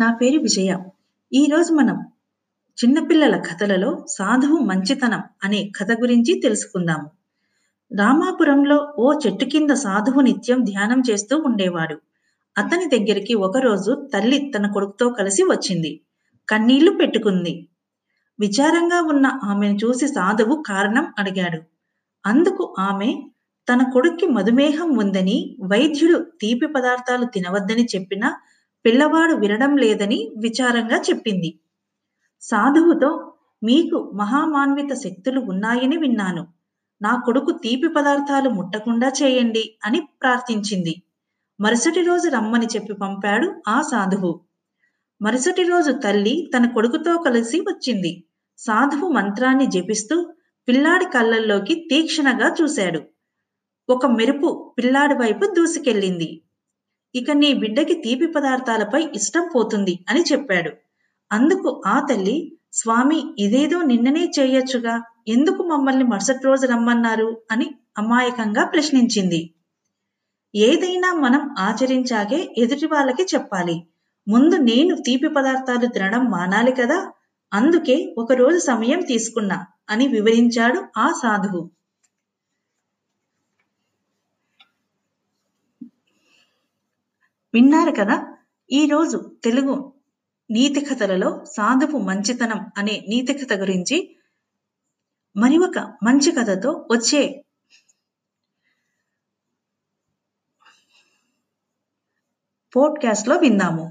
నా పేరు విజయ. ఈరోజు మనం చిన్నపిల్లల కథలలో సాధువు మంచితనం అనే కథ గురించి తెలుసుకుందాము. రామాపురంలో ఓ చెట్టు కింద సాధువు నిత్యం ధ్యానం చేస్తూ ఉండేవాడు. అతని దగ్గరికి ఒకరోజు తల్లి తన కొడుకుతో కలిసి వచ్చింది. కన్నీళ్లు పెట్టుకుంది. విచారంగా ఉన్న ఆమెను చూసి సాధువు కారణం అడిగాడు. అందుకు ఆమె తన కొడుక్కి మధుమేహం ఉందని వైద్యుడు తీపి పదార్థాలు తినవద్దని చెప్పినా పిల్లవాడు వినడం లేదని విచారంగా చెప్పింది. సాధువుతో, మీకు మహామాన్విత శక్తులు ఉన్నాయని విన్నాను, నా కొడుకు తీపి పదార్థాలు ముట్టకుండా చేయండి అని ప్రార్థించింది. మరుసటి రోజు రమ్మని చెప్పి పంపాడు ఆ సాధువు. మరుసటి రోజు తల్లి తన కొడుకుతో కలిసి వచ్చింది. సాధువు మంత్రాన్ని జపిస్తూ పిల్లాడి కళ్ళల్లోకి తీక్షణగా చూశాడు. ఒక మెరుపు పిల్లాడి వైపు దూసుకెళ్ళింది. ఇక నీ బిడ్డకి తీపి పదార్థాలపై ఇష్టం పోతుంది అని చెప్పాడు. అందుకు ఆ తల్లి, స్వామి, ఇదేదో నిన్ననే చేయొచ్చుగా, ఎందుకు మమ్మల్ని మరుసటి రోజు రమ్మన్నారు అని అమాయకంగా ప్రశ్నించింది. ఏదైనా మనం ఆచరించాకే ఎదుటి వాళ్ళకి చెప్పాలి. ముందు నేను తీపి పదార్థాలు తినడం మానాలి కదా, అందుకే ఒకరోజు సమయం తీసుకున్నా అని వివరించాడు ఆ సాధువు. విన్నారు కదా ఈరోజు తెలుగు నీతి కథలలో సాధువు మంచితనం అనే నీతి కథ గురించి. మరి ఒక మంచి కథతో వచ్చే పోడ్కాస్ట్లో విందాము.